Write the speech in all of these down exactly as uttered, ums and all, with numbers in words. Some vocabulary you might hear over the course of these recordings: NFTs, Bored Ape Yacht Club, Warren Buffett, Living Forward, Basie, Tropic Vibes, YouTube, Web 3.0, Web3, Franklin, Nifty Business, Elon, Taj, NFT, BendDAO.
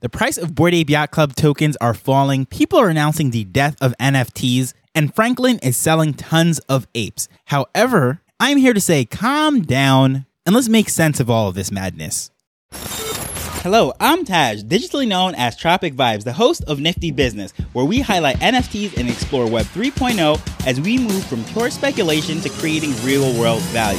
The price of Bored Ape Yacht Club tokens are falling, people are announcing the death of N F Ts, and Franklin is selling tons of apes. However, I'm here to say calm down and let's make sense of all of this madness. Hello, I'm Taj, digitally known as Tropic Vibes, the host of Nifty Business, where we highlight N F Ts and explore Web three point oh as we move from pure speculation to creating real-world value.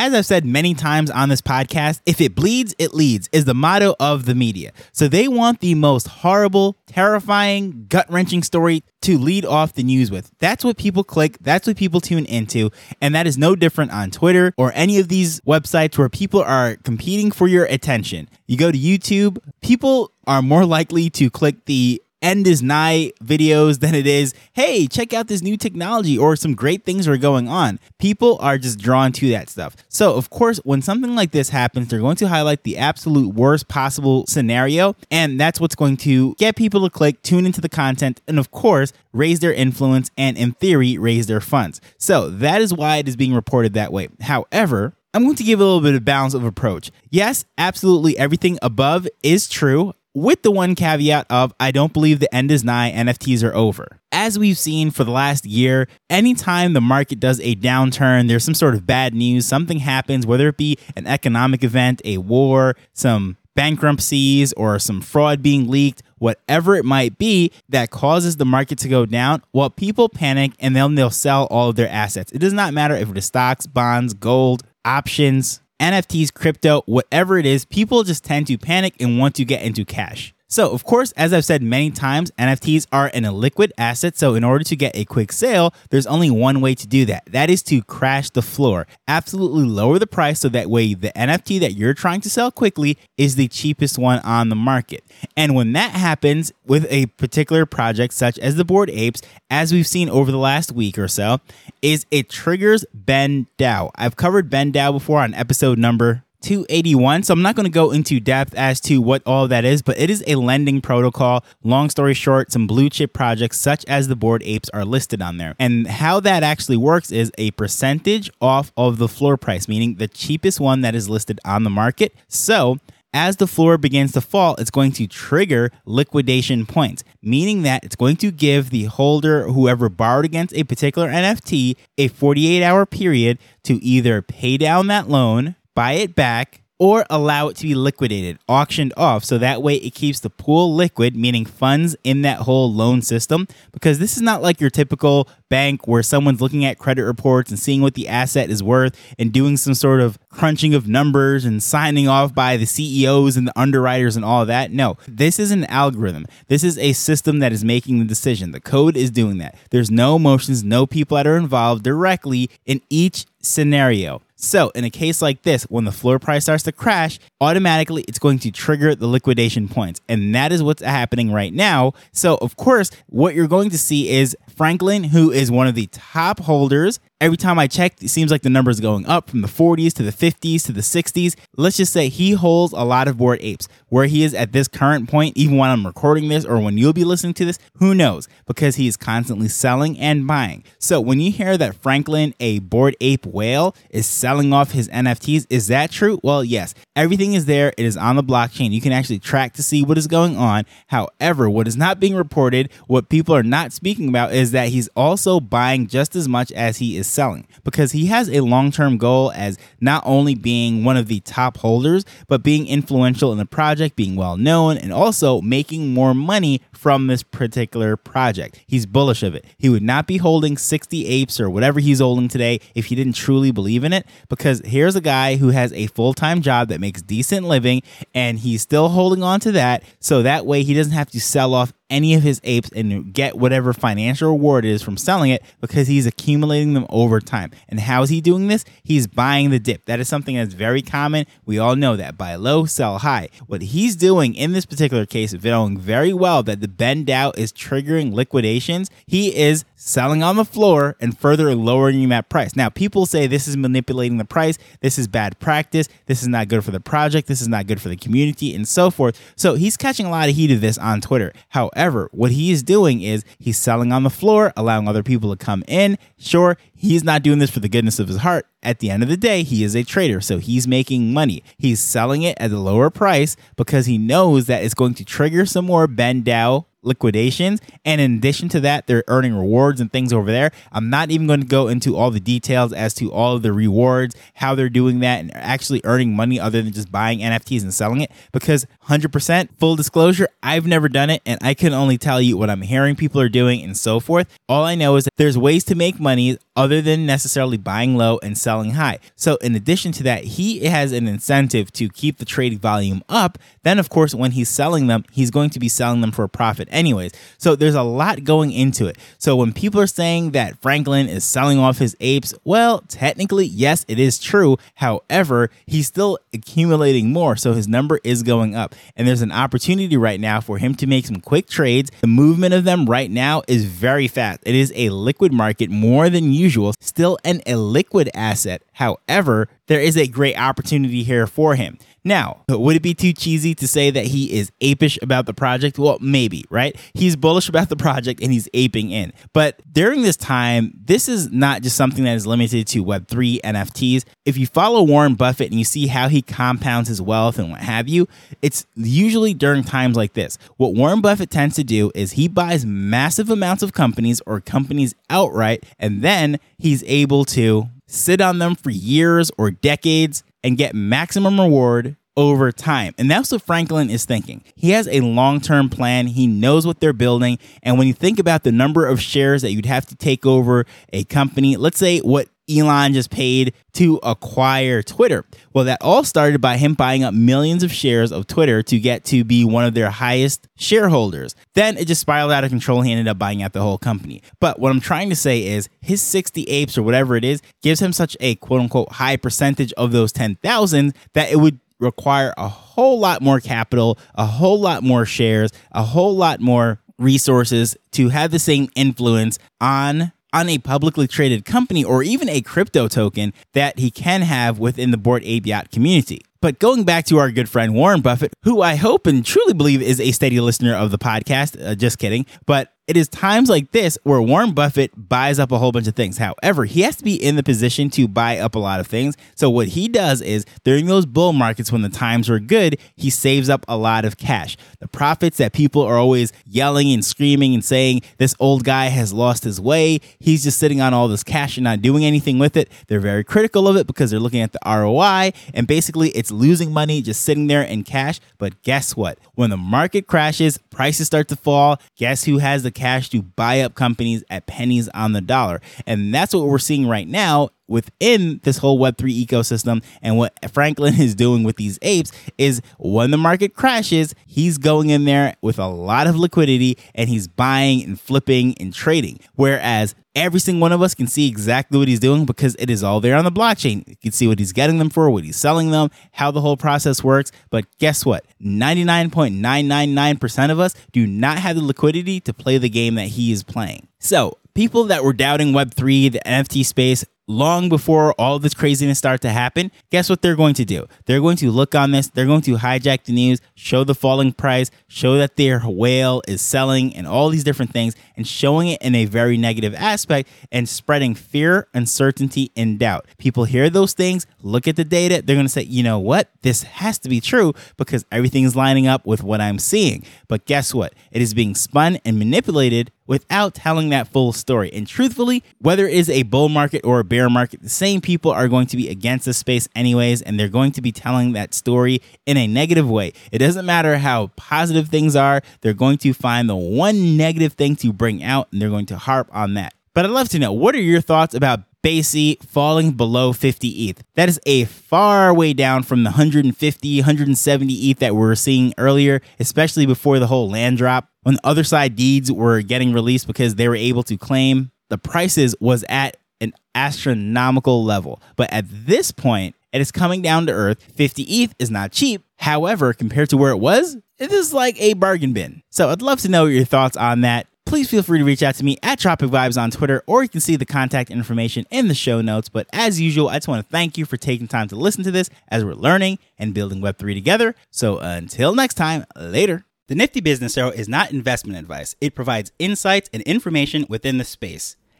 As I've said many times on this podcast, if it bleeds, it leads is the motto of the media. So they want the most horrible, terrifying, gut-wrenching story to lead off the news with. That's what people click. That's what people tune into. And that is no different on Twitter or any of these websites where people are competing for your attention. You go to YouTube, people are more likely to click the end is nigh videos than it is, hey, check out this new technology or some great things are going on. People are just drawn to that stuff. So, of course, when something like this happens, they're going to highlight the absolute worst possible scenario, and that's what's going to get people to click, tune into the content, and, of course, raise their influence and, in theory, raise their funds. So that is why it is being reported that way. However, I'm going to give a little bit of balance of approach. Yes, absolutely everything above is true, with the one caveat of, I don't believe the end is nigh, N F Ts are over. As we've seen for the last year, anytime the market does a downturn, there's some sort of bad news, something happens, whether it be an economic event, a war, some bankruptcies, or some fraud being leaked, whatever it might be that causes the market to go down, well, people panic and then they'll sell all of their assets. It does not matter if it is stocks, bonds, gold, options, N F Ts, crypto, whatever it is, people just tend to panic and want to get into cash. So, of course, as I've said many times, N F Ts are an illiquid asset. So in order to get a quick sale, there's only one way to do that. That is to crash the floor. Absolutely lower the price so that way the N F T that you're trying to sell quickly is the cheapest one on the market. And when that happens with a particular project such as the Bored Apes, as we've seen over the last week or so, is it triggers BendDAO. I've covered BendDAO before on episode number two eighty-one. So I'm not going to go into depth as to what all that is, but it is a lending protocol. Long story short, some blue chip projects such as the Bored Apes are listed on there. And how that actually works is a percentage off of the floor price, meaning the cheapest one that is listed on the market. So as the floor begins to fall, it's going to trigger liquidation points, meaning that it's going to give the holder, whoever borrowed against a particular N F T, a forty-eight hour period to either pay down that loan, buy it back, or allow it to be liquidated, auctioned off. So that way it keeps the pool liquid, meaning funds in that whole loan system, because this is not like your typical bank where someone's looking at credit reports and seeing what the asset is worth and doing some sort of crunching of numbers and signing off by the C E Os and the underwriters and all that. No, this is an algorithm. This is a system that is making the decision. The code is doing that. There's no emotions, no people that are involved directly in each scenario. So in a case like this, when the floor price starts to crash, automatically it's going to trigger the liquidation points. And that is what's happening right now. So of course, what you're going to see is Franklin, who is one of the top holders. Every time I check, it seems like the number is going up from the forties to the fifties to the sixties. Let's just say he holds a lot of Bored Apes. Where he is at this current point, even when I'm recording this or when you'll be listening to this, who knows? Because he is constantly selling and buying. So when you hear that Franklin, a Bored Ape whale, is selling off his N F Ts, is that true? Well, yes. Everything is there. It is on the blockchain. You can actually track to see what is going on. However, what is not being reported, what people are not speaking about, is that he's also buying just as much as he is selling, because he has a long-term goal as not only being one of the top holders, but being influential in the project, being well-known, and also making more money from this particular project. He's bullish of it. He would not be holding sixty apes or whatever he's holding today if he didn't truly believe in it, because here's a guy who has a full-time job that makes decent living, and he's still holding on to that, so that way he doesn't have to sell off any of his apes and get whatever financial reward is from selling it, because he's accumulating them over time. And how is he doing this? He's buying the dip. That is something that's very common. We all know that. Buy low, sell high. What he's doing in this particular case, knowing very well that the BendDAO is triggering liquidations, he is selling on the floor and further lowering that price. Now, people say this is manipulating the price. This is bad practice. This is not good for the project. This is not good for the community and so forth. So he's catching a lot of heat of this on Twitter. However, However, what he is doing is he's selling on the floor, allowing other people to come in. Sure, he's not doing this for the goodness of his heart. At the end of the day, he is a trader, so he's making money. He's selling it at a lower price because he knows that it's going to trigger some more BendDAO liquidations, and in addition to that, they're earning rewards and things over there. I'm not even going to go into all the details as to all of the rewards, how they're doing that, and actually earning money other than just buying N F Ts and selling it, because one hundred percent full disclosure, I've never done it, and I can only tell you what I'm hearing people are doing and so forth. All I know is that there's ways to make money other than necessarily buying low and selling high. So in addition to that, he has an incentive to keep the trading volume up. Then, of course, when he's selling them, he's going to be selling them for a profit anyways. So there's a lot going into it. So when people are saying that Franklin is selling off his apes, well, technically, yes, it is true. However, he's still accumulating more, so his number is going up. And there's an opportunity right now for him to make some quick trades. The movement of them right now is very fast. It is a liquid market more than usual. Still an illiquid asset. However, there is a great opportunity here for him. Now, would it be too cheesy to say that he is apish about the project? Well, maybe, right? He's bullish about the project and he's aping in. But during this time, this is not just something that is limited to Web three N F Ts. If you follow Warren Buffett and you see how he compounds his wealth and what have you, it's usually during times like this. What Warren Buffett tends to do is he buys massive amounts of companies or companies outright, and then he's able to sit on them for years or decades and get maximum reward over time. And that's what Franklin is thinking. He has a long-term plan. He knows what they're building. And when you think about the number of shares that you'd have to take over a company, let's say what Elon just paid to acquire Twitter. Well, that all started by him buying up millions of shares of Twitter to get to be one of their highest shareholders. Then it just spiraled out of control. He ended up buying out the whole company. But what I'm trying to say is his sixty apes or whatever it is gives him such a quote unquote high percentage of those ten thousand that it would require a whole lot more capital, a whole lot more shares, a whole lot more resources to have the same influence on on a publicly traded company or even a crypto token that he can have within the Bored Ape Yacht community. But going back to our good friend Warren Buffett, who I hope and truly believe is a steady listener of the podcast, uh, just kidding, but it is times like this where Warren Buffett buys up a whole bunch of things. However, he has to be in the position to buy up a lot of things. So what he does is during those bull markets, when the times are good, he saves up a lot of cash. The profits that people are always yelling and screaming and saying, this old guy has lost his way. He's just sitting on all this cash and not doing anything with it. They're very critical of it because they're looking at the R O I, and basically it's losing money just sitting there in cash. But guess what? When the market crashes, prices start to fall. Guess who has the cash to buy up companies at pennies on the dollar? And that's what we're seeing right now within this whole Web three ecosystem. And what Franklin is doing with these apes is when the market crashes, he's going in there with a lot of liquidity and he's buying and flipping and trading. Whereas every single one of us can see exactly what he's doing because it is all there on the blockchain. You can see what he's getting them for, what he's selling them, how the whole process works. But guess what? ninety-nine point nine nine nine percent of us do not have the liquidity to play the game that he is playing. So people that were doubting Web three, the N F T space, long before all this craziness started to happen, guess what they're going to do? They're going to look on this. They're going to hijack the news, show the falling price, show that their whale is selling and all these different things, and showing it in a very negative aspect and spreading fear, uncertainty, and doubt. People hear those things, look at the data. They're going to say, you know what? This has to be true because everything is lining up with what I'm seeing. But guess what? It is being spun and manipulated without telling that full story. And truthfully, whether it is a bull market or a bear market, the same people are going to be against this space anyways, and they're going to be telling that story in a negative way. It doesn't matter how positive things are, they're going to find the one negative thing to bring out, and they're going to harp on that. But I'd love to know, what are your thoughts about Basie falling below fifty E T H? That is a far way down from the one fifty, one seventy E T H that we were seeing earlier, especially before the whole land drop. On the other side, deeds were getting released because they were able to claim the prices was at an astronomical level. But at this point, it is coming down to earth. fifty E T H is not cheap. However, compared to where it was, it is like a bargain bin. So I'd love to know your thoughts on that. Please feel free to reach out to me at Tropic Vibes on Twitter, or you can see the contact information in the show notes. But as usual, I just want to thank you for taking time to listen to this as we're learning and building Web three together. So until next time, later. The Nifty Business Arrow is not investment advice. It provides insights and information within the space.